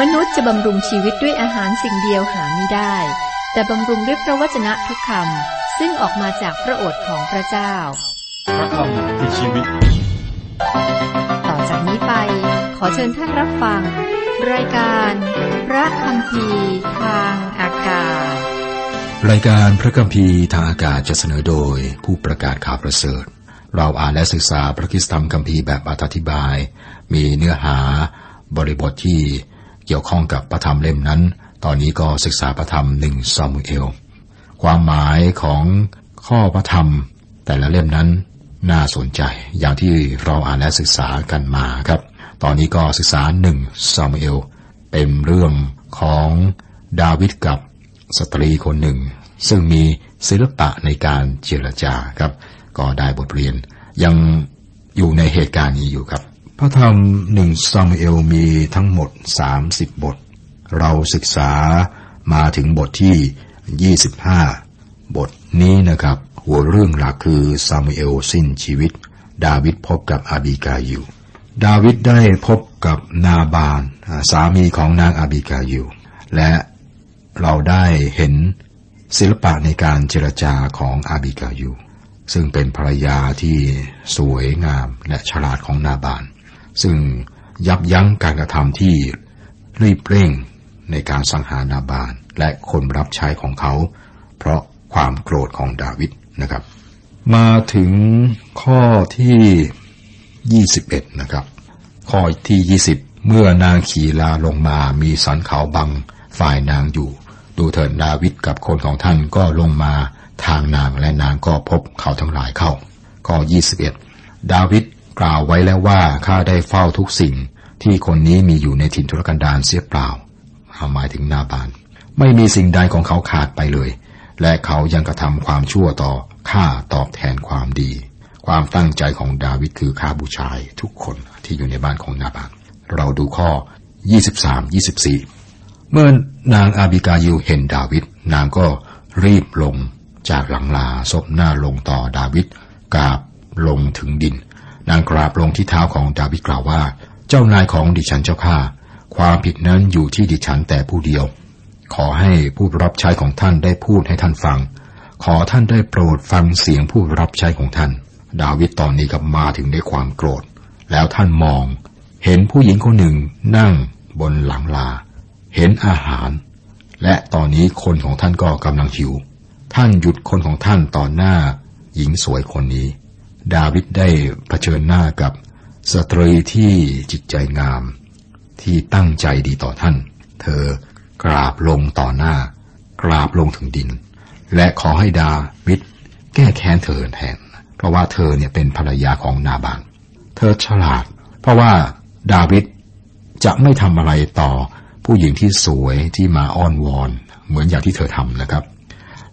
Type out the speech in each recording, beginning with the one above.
มนุษย์จะบำรุงชีวิตด้วยอาหารสิ่งเดียวหาไม่ได้แต่บำรุงด้วยพระวจนะทุกคำซึ่งออกมาจากพระโอษฐ์ของพระเจ้าพระคำคือชีวิตต่อจากนี้ไปขอเชิญท่านรับฟังรายการพระคัมภีร์ทางอากาศรายการพระคัมภีร์ทางอากาศจะเสนอโดยผู้ประกาศข่าวประเสริฐเราอ่านและศึกษาพระคริสตธรรมคัมภีร์แบบอธิบายมีเนื้อหาบริบทที่เกี่ยวข้องกับพระธรรมเล่มนั้นตอนนี้ก็ศึกษาพระธรรม1ซามูเอลความหมายของข้อพระธรรมแต่ละเล่มนั้นน่าสนใจอย่างที่เราอ่านและศึกษากันมาครับตอนนี้ก็ศึกษา1ซามูเอลเป็นเรื่องของดาวิดกับสตรีคนหนึ่งซึ่งมีศิลปะในการเจรจาครับก็ได้บทเรียนยังอยู่ในเหตุการณ์นี้อยู่ครับพระธรรม1ซามูเอลมีทั้งหมด30บทเราศึกษามาถึงบทที่25บทนี้นะครับหัวเรื่องหลักคือซามูเอลสิ้นชีวิตดาวิดพบกับอาบีกายิลดาวิดได้พบกับนาบาลสามีของนางอาบีกายิลและเราได้เห็นศิลปะในการเจรจาของอาบีกายิลซึ่งเป็นภรรยาที่สวยงามและฉลาดของนาบาลซึ่งยับยั้งการกระทำที่รีบเร่งในการสังหารนาบาลและคนรับใช้ของเขาเพราะความโกรธของดาวิดนะครับมาถึงข้อที่21นะครับข้อที่20เมื่อนางขี่ลาลงมามีสันเขาบังฝ่ายนางอยู่ดูเถิดดาวิดกับคนของท่านก็ลงมาทางนางและนางก็พบเขาทั้งหลายเข้าข้อ21ดาวิดกล่าวไว้แล้วว่าข้าได้เฝ้าทุกสิ่งที่คนนี้มีอยู่ในถิ่นทุรกันดารเสียเปล่าหมายถึงนาบาลไม่มีสิ่งใดของเขาขาดไปเลยและเขายังกระทำความชั่วต่อข้าตอบแทนความดีความตั้งใจของดาวิดคือฆ่าบูชายทุกคนที่อยู่ในบ้านของนาบาลเราดูข้อ 23-24 เมื่อนางอาบิกายิลเห็นดาวิดนางก็รีบลงจากหลังลาซบหน้าลงต่อดาวิดกราบลงถึงดินนางกราบลงที่เท้าของดาวิดกล่าวว่าเจ้านายของดิฉันเจ้าข้าความผิดนั้นอยู่ที่ดิฉันแต่ผู้เดียวขอให้ผู้รับใช้ของท่านได้พูดให้ท่านฟังขอท่านได้โปรดฟังเสียงผู้รับใช้ของท่านดาวิดตอนนี้กลับมาถึงด้วยความโกรธแล้วท่านมองเห็นผู้หญิงคนหนึ่งนั่งบนหลังลาเห็นอาหารและตอนนี้คนของท่านก็กำลังหิวท่านหยุดคนของท่านต่อหน้าหญิงสวยคนนี้ดาวิดได้เผชิญหน้ากับสตรีที่จิตใจงามที่ตั้งใจดีต่อท่านเธอกราบลงต่อหน้ากราบลงถึงดินและขอให้ดาวิดแก้แค้นเธอแทนเพราะว่าเธอเนี่ยเป็นภรรยาของนาบาลเธอฉลาดเพราะว่าดาวิดจะไม่ทำอะไรต่อผู้หญิงที่สวยที่มาอ้อนวอนเหมือนอย่างที่เธอทำนะครับ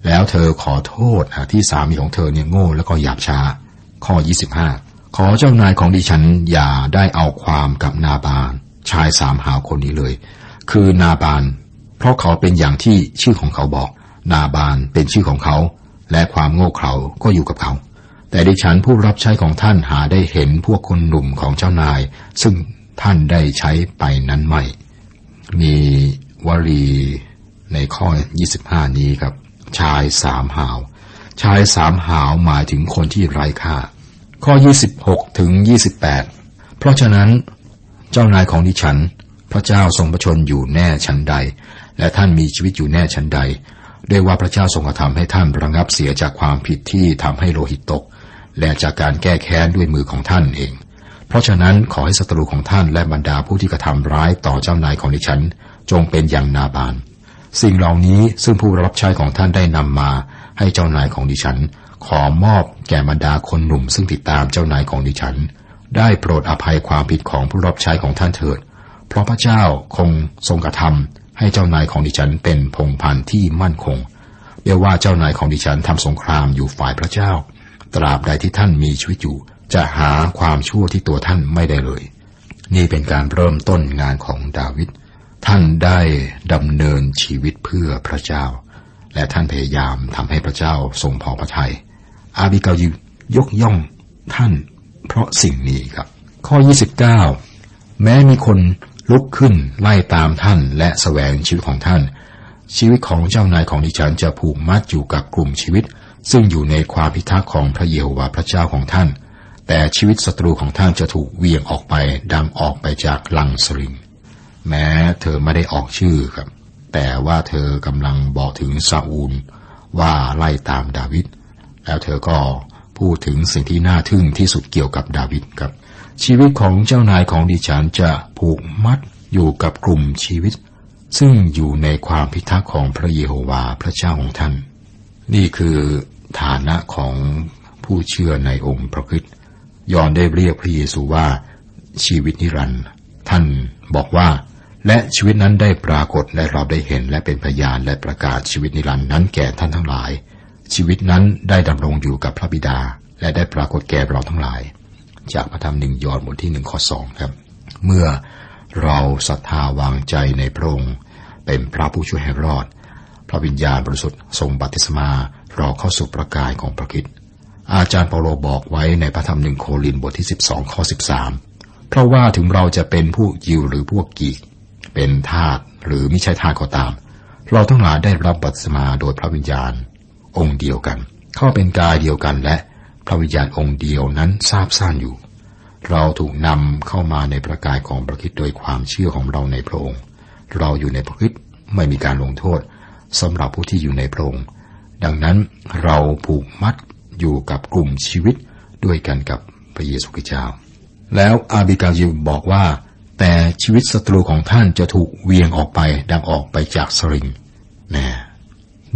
แล้วเธอขอโทษที่สามีของเธอเนี่ยโง่แล้วก็หยาบช้าข้อ25ขอเจ้านายของดิฉันอย่าได้เอาความกับนาบาลชายสามหาวคนนี้เลยคือนาบาลเพราะเขาเป็นอย่างที่ชื่อของเขาบอกนาบาลเป็นชื่อของเขาและความโง่เขลาก็อยู่กับเขาแต่ดิฉันผู้รับใช้ของท่านหาได้เห็นพวกคนหนุ่มของเจ้านายซึ่งท่านได้ใช้ไปนั้นไม่มีวลีในข้อ25นี้ครับชายสามหาวชายสามหาวหมายถึงคนที่ไร้ค่าข้อ26-28เพราะฉะนั้นเจ้านายของดิฉันพระเจ้าทรงประชนอยู่แน่ชั้นใดและท่านมีชีวิตอยู่แน่ชั้นใดด้วยว่าพระเจ้าทรงกระทำให้ท่านระงับเสียจากความผิดที่ทำให้โลหิตตกและจากการแก้แค้นด้วยมือของท่านเองเพราะฉะนั้นขอให้ศัตรูของท่านและบรรดาผู้ที่กระทำร้ายต่อเจ้านายของดิฉันจงเป็นอย่างนาบาลสิ่งเหล่านี้ซึ่งผู้รับใช้ของท่านได้นำมาให้เจ้านายของดิฉันขอมอบแก่บรรดาคนหนุ่มซึ่งติดตามเจ้านายของดิฉันได้โปรดอภัยความผิดของผู้รับใช้ของท่านเถิดเพราะพระเจ้าคงทรงกระทำให้เจ้านายของดิฉันเป็นพงศ์พันธุ์ที่มั่นคงเรียกว่าเจ้านายของดิฉันทำสงครามอยู่ฝ่ายพระเจ้าตราบใดที่ท่านมีชีวิตอยู่จะหาความชั่วที่ตัวท่านไม่ได้เลยนี่เป็นการเริ่มต้นงานของดาวิดท่านได้ดำเนินชีวิตเพื่อพระเจ้าและท่านพยายามทำให้พระเจ้าทรงพอพระทัยอาบิกายิลยกย่องท่านเพราะสิ่งนี้ครับข้อ29แม้มีคน ลุกขึ้นไล่ตามท่านและแสวงชีวิตของท่านชีวิตของเจ้านายของดิฉันจะผูกมัดอยู่กับกลุ่มชีวิตซึ่งอยู่ในความพิทักษ์ของพระเยโฮวาห์พระเจ้าของท่านแต่ชีวิตศัตรูของท่านจะถูกเหวี่ยงออกไปดังออกไปจากลังสลิงแม้เธอไม่ได้ออกชื่อครับแต่ว่าเธอกำลังบอกถึงซาอูลว่าไล่ตามดาวิดแล้วเธอก็พูดถึงสิ่งที่น่าทึ่งที่สุดเกี่ยวกับดาวิดครับชีวิตของเจ้านายของดิฉันจะผูกมัดอยู่กับกลุ่มชีวิตซึ่งอยู่ในความพิทักษ์ของพระเยโฮวาห์พระเจ้าของท่านนี่คือฐานะของผู้เชื่อในองค์พระคริสต์ยอห์นได้เรียกพระเยซูว่าชีวิตนิรันดร์ท่านบอกว่าและชีวิตนั้นได้ปรากฏและเราได้เห็นและเป็นพยานและประกาศชีวิตนิรันดร์นั้นแก่ท่านทั้งหลายชีวิตนั้นได้ดำรงอยู่กับพระบิดาและได้ปรากฏแก่เราทั้งหลายจากพระธรรม1 ยอห์นบทที่ 1 ข้อ 2 ครับเมื่อเราศรัทธาวางใจในพระองค์เป็นพระผู้ช่วยให้รอดพระวิญญาณบริสุทธิ์ทรงบัพติศมารอเข้าสู่ประกายของพระคริสต์อาจารย์เปาโลบอกไว้ในพระธรรม1 โครินธ์บทที่ 12 ข้อ 13 เพราะว่าถึงเราจะเป็นพวกยิวหรือพวกกรีกเป็นทาสหรือมิใช่ทาสก็ตามเราทั้งหลายได้รับบัพติศมาโดยพระวิญญาณองค์เดียวกันเข้าเป็นกายเดียวกันและพระวิญญาณองค์เดียวนั้นซาบซ่านอยู่เราถูกนำเข้ามาในประกายของพระคริสต์โดยความเชื่อของเราในพระองค์เราอยู่ในพระคริสต์ไม่มีการลงโทษสำหรับผู้ที่อยู่ในพระองค์ดังนั้นเราผูกมัดอยู่กับกลุ่มชีวิตด้วยกันกับพระเยซูคริสต์เจ้าแล้วอาบิกายิลบอกว่าแต่ชีวิตศัตรูของท่านจะถูกเวียงออกไปดังออกไปจากสลิงแน่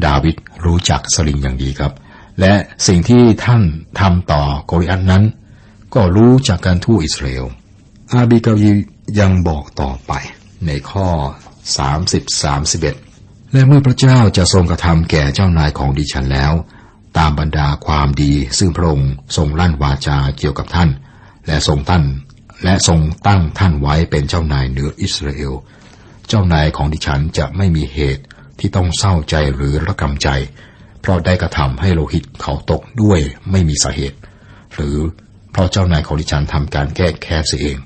ดาวิดรู้จักสลิงอย่างดีครับและสิ่งที่ท่านทำต่อโกลิอัทนั้นก็รู้จากการทูตอิสราเอลอาบิกายิลยังบอกต่อไปในข้อ 30-31 และเมื่อพระเจ้าจะทรงกระทำแก่เจ้านายของดิฉันแล้วตามบรรดาความดีซึ่งพระองค์ทรงลั่นวาจาเกี่ยวกับท่านและทรงตั้งท่านไว้เป็นเจ้านายเหนืออิสราเอลเจ้านายของดิฉันจะไม่มีเหตุที่ต้องเศร้าใจหรือระกำใจเพราะได้กระทำให้โลหิตเขาตกด้วยไม่มีสาเหตุหรือเพราะเจ้านายของดิฉันทำการแก้แค้นเสียเอง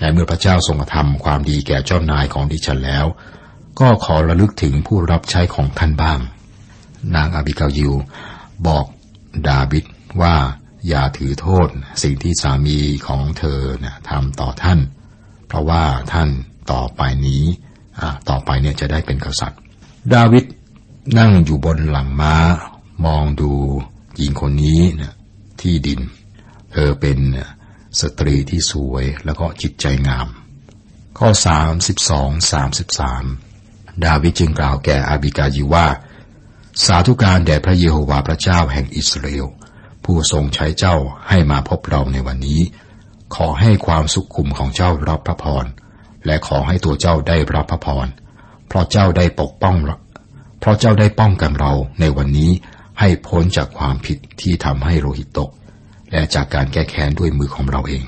และเมื่อพระเจ้าทรงกระทำความดีแก่เจ้านายของดิฉันแล้วก็ขอระลึกถึงผู้รับใช้ของท่านบ้างนางอาบิเกลยิวบอกดาวิดว่าอย่าถือโทษสิ่งที่สามีของเธอทำต่อท่านเพราะว่าท่านต่อไปเนี่ยจะได้เป็นกษัตริย์ดาวิดนั่งอยู่บนหลังม้ามองดูหญิงคนนี้ที่ดินเธอเป็นสตรีที่สวยแล้วก็จิตใจงามข้อ 32-33 ดาวิดจึงกล่าวแก่อาบิกายิลว่าสาธุการแด่พระเยโฮวาห์พระเจ้าแห่งอิสราเอลผู้ทรงใช้เจ้าให้มาพบเราในวันนี้ขอให้ความสุขุมของเจ้ารับพระพรและขอให้ตัวเจ้าได้รับพระพรเพราะเจ้าได้ป้องกันเราในวันนี้ให้พ้นจากความผิดที่ทำให้โลหิตตกและจากการแก้แค้นด้วยมือของเราเอง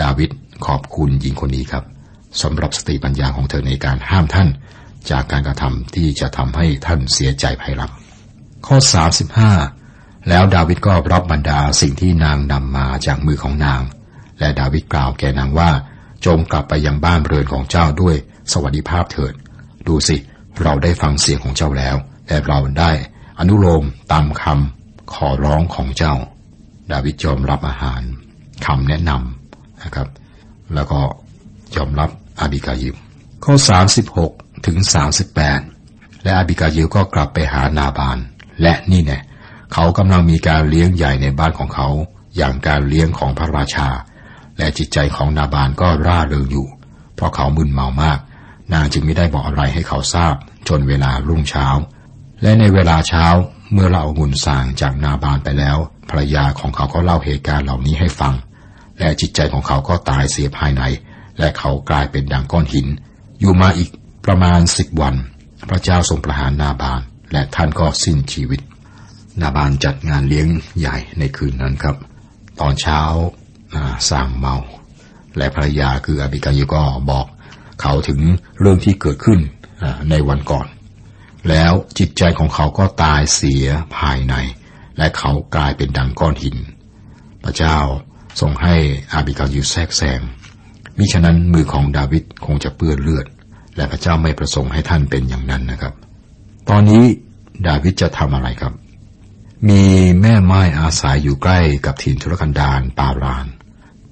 ดาวิดขอบคุณหญิงคนนี้ครับสำหรับสติปัญญาของเธอในการห้ามท่านจากการกระทำที่จะทำให้ท่านเสียใจภายหลังข้อ 35แล้วดาวิดก็รับบรรดาสิ่งที่นางนำมาจากมือของนางและดาวิดกล่าวแก่นางว่าจงกลับไปยังบ้านเรือนของเจ้าด้วยสวัสดิภาพเถิดดูสิเราได้ฟังเสียงของเจ้าแล้วและเราได้อนุโลมตามคำขอร้องของเจ้าดาวิดยอมรับอาหารคำแนะนำนะครับแล้วก็ยอมรับอาบิกายิลข้อ 36-38 และอาบิกายิลก็กลับไปหานาบาลและนี่แน่เขากำลังมีการเลี้ยงใหญ่ในบ้านของเขาอย่างการเลี้ยงของพระราชาและจิตใจของนาบาลก็ร่าเริงอยู่เพราะเขามึนเมามากนางจึงไม่ได้บอกอะไรให้เขาทราบจนเวลารุ่งเช้าและในเวลาเช้าเมื่อเราเอาหุ่นสางจากนาบาลไปแล้วภรรยาของเขาก็เล่าเหตุการณ์เหล่านี้ให้ฟังและจิตใจของเขาก็ตายเสียภายในและเขากลายเป็นดังก้อนหินอยู่มาอีกประมาณ10 วันพระเจ้าทรงประหารนาบาลและท่านก็สิ้นชีวิตนาบาลจัดงานเลี้ยงใหญ่ในคืนนั้นครับตอนเช้าสางเมาและภรรยาคืออาบิกายิลก็บอกเขาถึงเรื่องที่เกิดขึ้นในวันก่อนแล้วจิตใจของเขาก็ตายเสียภายในและเขากลายเป็นดังก้อนหินพระเจ้าทรงให้อาบิกายิลแทรกแซง มิฉะนั้นมือของดาวิดคงจะเปื้อนเลือดและพระเจ้าไม่ประสงค์ให้ท่านเป็นอย่างนั้นนะครับตอนนี้ดาวิดจะทำอะไรครับมีแม่ไม้อาศัยอยู่ใกล้กับถิ่นทุรกันดารปาราน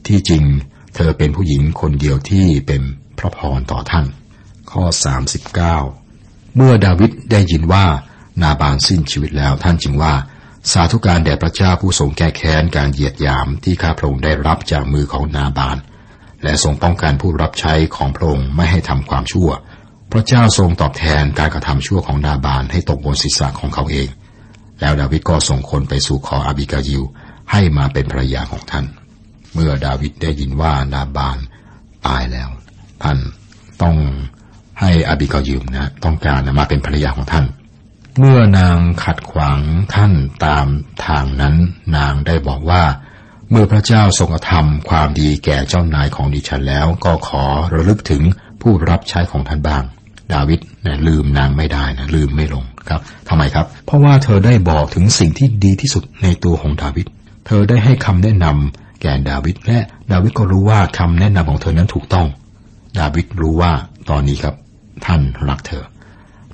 ที่จริงเธอเป็นผู้หญิงคนเดียวที่เป็นพระพรต่อท่านข้อ39เมื่อดาวิดได้ยินว่านาบาลสิ้นชีวิตแล้วท่านจึงว่าสาธุการแด่พระเจ้าผู้ทรงแก้แค้นการเหยียดหยามที่ข้าพระองค์ได้รับจากมือของนาบาลและทรงป้องกันผู้รับใช้ของพระองค์ไม่ให้ทำความชั่วพระเจ้าทรงตอบแทนการกระทำชั่วของนาบาลให้ตกบนศีรษะของเขาเองแล้วดาวิดก็ส่งคนไปสู่ขออาบิกายิลให้มาเป็นภรรยาของท่านเมื่อดาวิดได้ยินว่านาบาลตายแล้วท่านต้องให้อาบิกายิลนะต้องการมาเป็นภรรยาของท่านเมื่อนางขัดขวางท่านตามทางนั้นนางได้บอกว่าเมื่อพระเจ้าทรงกระทำความดีแก่เจ้านายของดิฉันแล้วก็ขอระลึกถึงผู้รับใช้ของท่านบ้างดาวิดเนี่ยลืมนางไม่ได้นะลืมไม่ลงครับทำไมครับเพราะว่าเธอได้บอกถึงสิ่งที่ดีที่สุดในตัวของดาวิดเธอได้ให้คำแนะนำแก่ดาวิดและดาวิดก็รู้ว่าคำแนะนำของเธอนั้นถูกต้องดาวิดรู้ว่าตอนนี้ครับท่านรักเธอ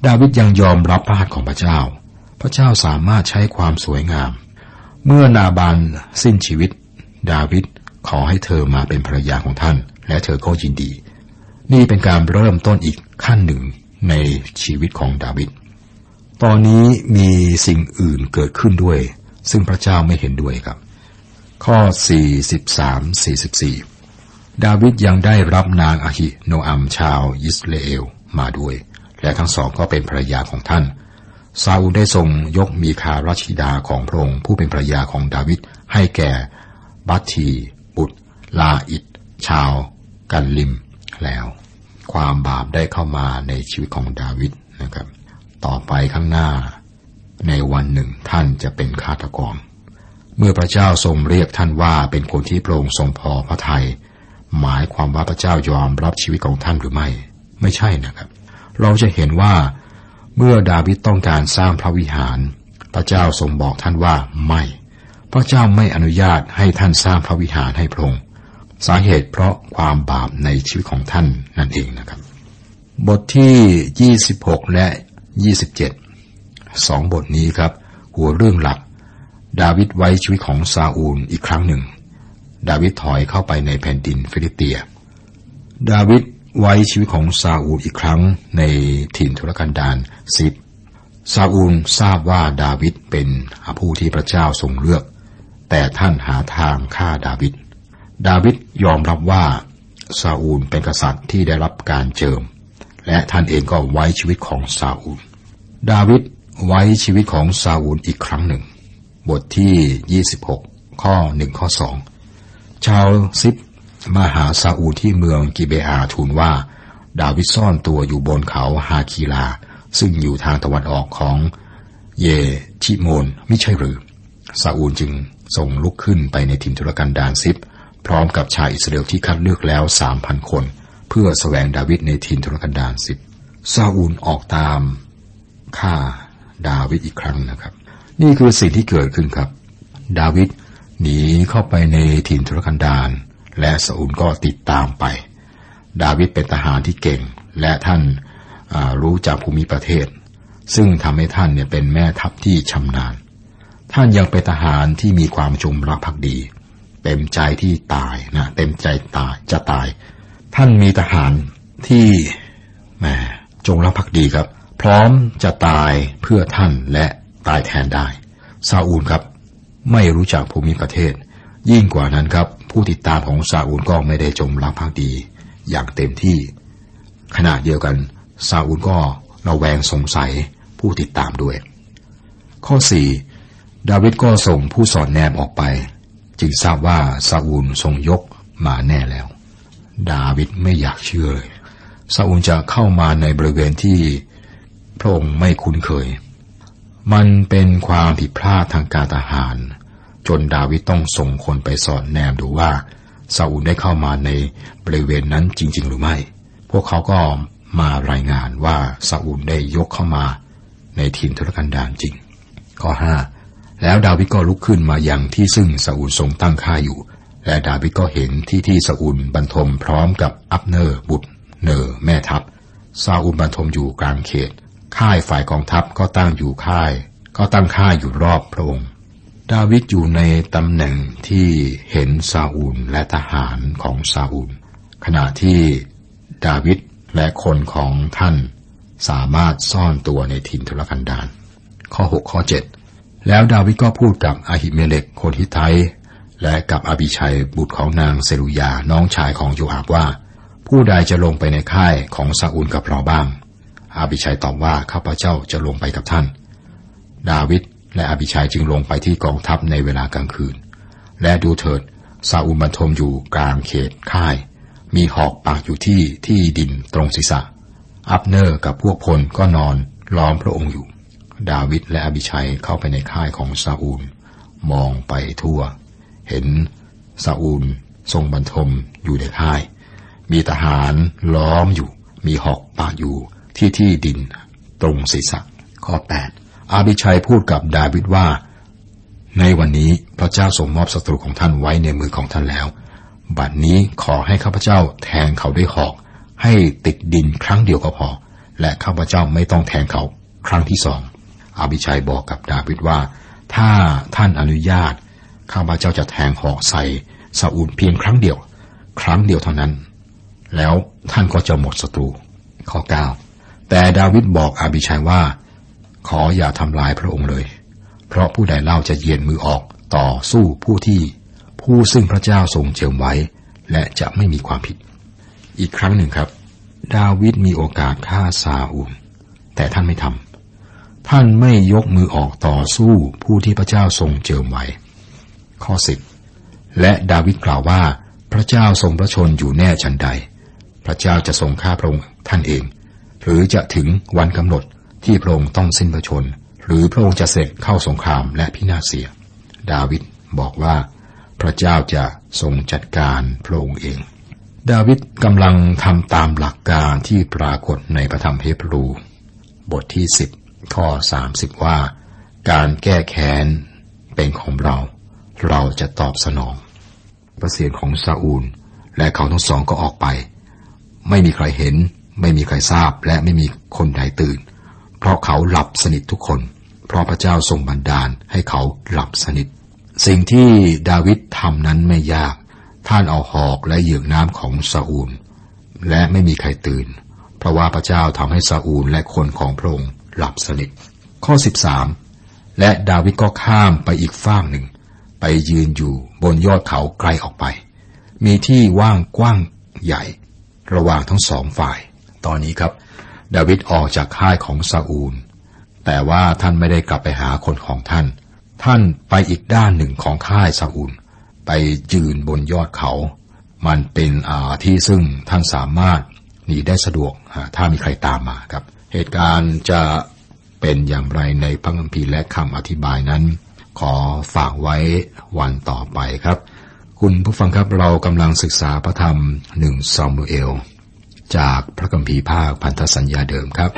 ดาวิดยังยอมรับพระหัตถ์ของพระเจ้าพระเจ้าสามารถใช้ความสวยงามเมื่อนาบาลสิ้นชีวิตดาวิดขอให้เธอมาเป็นภรรยาของท่านและเธอก็ยินดีนี่เป็นการเริ่มต้นอีกขั้นหนึ่งในชีวิตของดาวิดตอนนี้มีสิ่งอื่นเกิดขึ้นด้วยซึ่งพระเจ้าไม่เห็นด้วยครับข้อ 43-44 ดาวิดยังได้รับนางอาฮิโนอัมชาวอิสราเอลมาด้วยและทั้งสองก็เป็นภรรยาของท่านซาอูลได้ทรงยกมีคาราชิดาของพระองค์ผู้เป็นภรรยาของดาวิดให้แก่บัตทีบุตรลาอิดชาวกันลิมแล้วความบาปได้เข้ามาในชีวิตของดาวิดนะครับต่อไปข้างหน้าในวันหนึ่งท่านจะเป็นฆาตกรเมื่อพระเจ้าทรงเรียกท่านว่าเป็นคนที่พระองค์ทรงพอพระทัยหมายความว่าพระเจ้ายอมรับชีวิตของท่านหรือไม่ไม่ใช่นะครับเราจะเห็นว่าเมื่อดาวิดต้องการสร้างพระวิหารพระเจ้าทรงบอกท่านว่าไม่พระเจ้าไม่อนุญาตให้ท่านสร้างพระวิหารให้พระองค์สาเหตุเพราะความบาปในชีวิตของท่านนั่นเองนะครับบทที่26และ27 2บทนี้ครับหัวเรื่องหลักดาวิดไว้ชีวิตของซาอูลอีกครั้งหนึ่งดาวิดถอยเข้าไปในแผ่นดินฟิลิสเตียดาวิดไว้ชีวิตของซาอูลอีกครั้งในถิ่นทุรกันดาร10ซาอูลทราบว่าดาวิดเป็นผู้ที่พระเจ้าทรงเลือกแต่ท่านหาทางฆ่าดาวิดดาวิดยอมรับว่าซาอูลเป็นกษัตริย์ที่ได้รับการเจิมและท่านเองก็ไว้ชีวิตของซาอูลดาวิดไว้ชีวิตของซาอูลอีกครั้งหนึ่งบทที่26ข้อ1ข้อ2ชาวซิปมาหาซาอูลที่เมืองกิเบอาทูลว่าดาวิดซ่อนตัวอยู่บนเขาฮาคีลาซึ่งอยู่ทางตะวันออกของเยชิโมนมิใช่หรือซาอูลจึงทรงลุกขึ้นไปในถิ่นทุรกันดารซิปพร้อมกับชาวอิสราเอลที่คัดเลือกแล้ว 3,000 คนเพื่อแสวงดาวิดในถิ่นทุรกันดาร10ซาอูลออกตามฆ่าดาวิดอีกครั้งนะครับนี่คือสิ่งที่เกิดขึ้นครับดาวิดหนีเข้าไปในถิ่นทุรกันดารและซาอูลก็ติดตามไปดาวิดเป็นทหารที่เก่งและท่านรู้จักภูมิประเทศซึ่งทำให้ท่านเนี่ยเป็นแม่ทัพที่ชำนาญท่านยังเป็นทหารที่มีความจงรักภักดีเต็มใจที่ตายนะเต็มใจตายจะตายท่านมีทหารที่แหมจงรักภักดีครับพร้อมจะตายเพื่อท่านและตายแทนได้ซาอูลครับไม่รู้จักภูมิประเทศยิ่งกว่านั้นครับผู้ติดตามของซาอูลก็ไม่ได้จงรักภักดีอย่างเต็มที่ขณะเดียวกันซาอูลก็ระแวงสงสัยผู้ติดตามด้วยข้อ4ดาวิดก็ส่งผู้สอดแนมออกไปจึงทราบว่าซาอูลทรงยกมาแน่แล้วดาวิดไม่อยากเชื่อเลยซาอูลจะเข้ามาในบริเวณที่พระองค์ไม่คุ้นเคยมันเป็นความผิดพลาดทางการทหารจนดาวิดต้องส่งคนไปสอดแนมดูว่าซาอูลได้เข้ามาในบริเวณนั้นจริงๆหรือไม่พวกเขาก็มารายงานว่าซาอูลได้ยกเข้ามาในถิ่นทุรกันดารจริงข้อ5แล้วดาวิดก็ลุกขึ้นมายังที่ซึ่งซาอูลทรงตั้งค่าอยู่และ แต่ดาวิดก็เห็นที่ซาอูลบันทมพร้อมกับอับเนอร์บุตรเนอร์แม่ทัพซาอูลบันทมอยู่กลางเขตค่ายฝ่ายกองทัพก็ตั้งค่ายอยู่รอบพระองค์ดาวิดอยู่ในตำแหน่งที่เห็นซาอูลและทหารของซาอูลขณะที่ดาวิดและคนของท่านสามารถซ่อนตัวในถิ่นทุรกันดารข้อ6ข้อ7แล้วดาวิดก็พูดกับอาหิเมเลคคนฮิตไทและกับอบิชัยบุตรของนางเซรุยาน้องชายของโยอาบว่าผู้ใดจะลงไปในค่ายของซาอูลกับเราบ้างอาบิชัยตอบว่าข้าพเจ้าจะลงไปกับท่านดาวิดและอาบิชัยจึงลงไปที่กองทัพในเวลากลางคืนและดูเถิดซาอูลบันทมอยู่กลางเขตค่ายมีหอกปักอยู่ที่ดินตรงศีรษะอับเนอร์กับพวกพลก็นอนล้อมพระองค์อยู่ดาวิดและอาบิชัยเข้าไปในค่ายของซาอูลมองไปทั่วเห็นซาอูลทรงบันทมอยู่ในค่ายมีทหารล้อมอยู่มีหอกปักอยู่ที่ดินตรงศีรษะข้อ8อาบิชัยพูดกับดาวิดว่าในวันนี้พระเจ้าทรงมอบศัตรูของท่านไว้ในมือของท่านแล้วบัดนี้ขอให้ข้าพเจ้าแทงเขาด้วยหอกให้ติดดินครั้งเดียวก็พอและข้าพเจ้าไม่ต้องแทงเขาครั้งที่สองอาบิชัยบอกกับดาวิดว่าถ้าท่านอนุญาตข้าพเจ้าจะแทงหอกใส่ซาอูลเพียงครั้งเดียวเท่านั้นแล้วท่านก็จะหมดศัตรูข้อ9แต่ดาวิดบอกอาบิชัยว่าขออย่าทำลายพระองค์เลยเพราะผู้ใดเล่าจะเยียนมือออกต่อสู้ผู้ซึ่งพระเจ้าทรงเจิมไว้และจะไม่มีความผิดอีกครั้งหนึ่งครับดาวิดมีโอกาสฆ่าซาอูลแต่ท่านไม่ทำท่านไม่ยกมือออกต่อสู้ผู้ที่พระเจ้าทรงเจิมไว้ข้อ10และดาวิดกล่าวว่าพระเจ้าทรงพระชนอยู่แน่ฉันใดพระเจ้าจะทรงฆ่าพระองค์ท่านเองหรือจะถึงวันกำหนดที่พระองค์ต้องสิ้นพระชนหรือพระองค์จะเสด็จเข้าสงครามและพินาศเสียดาวิดบอกว่าพระเจ้าจะทรงจัดการพระองค์เองดาวิดกำลังทำตามหลักการที่ปรากฏในพระธรรมเฮบรูบทที่10ข้อ30ว่าการแก้แค้นเป็นของเราจะตอบสนองพระเสียงของซาอูลและเขาทั้งสองก็ออกไปไม่มีใครเห็นไม่มีใครทราบและไม่มีคนใดตื่นเพราะเขาหลับสนิททุกคนเพราะพระเจ้าทรงบันดาลให้เขาหลับสนิทสิ่งที่ดาวิดทำนั้นไม่ยากท่านเอาหอกและเหยือกน้ำของซาอูลและไม่มีใครตื่นเพราะว่าพระเจ้าทำให้ซาอูลและคนของพระองค์หลับสนิทข้อ13และดาวิดก็ข้ามไปอีกฝั่งหนึ่งไปยืนอยู่บนยอดเขาไกลออกไปมีที่ว่างกว้างใหญ่ระหว่างทั้งสองฝ่ายตอนนี้ครับดาวิดออกจากค่ายของซาอูลแต่ว่าท่านไม่ได้กลับไปหาคนของท่านไปอีกด้านหนึ่งของค่ายซาอูลไปยืนบนยอดเขามันเป็นที่ซึ่งท่านสามารถหนีได้สะดวกถ้ามีใครตามมาครับเหตุการณ์จะเป็นอย่างไรในพระคัมภีร์และคำอธิบายนั้นขอฝากไว้วันต่อไปครับคุณผู้ฟังครับเรากำลังศึกษาพระธรรม1ซามูเอลจากพระคัมภีร์ภาคพันธสัญญาเดิมครับ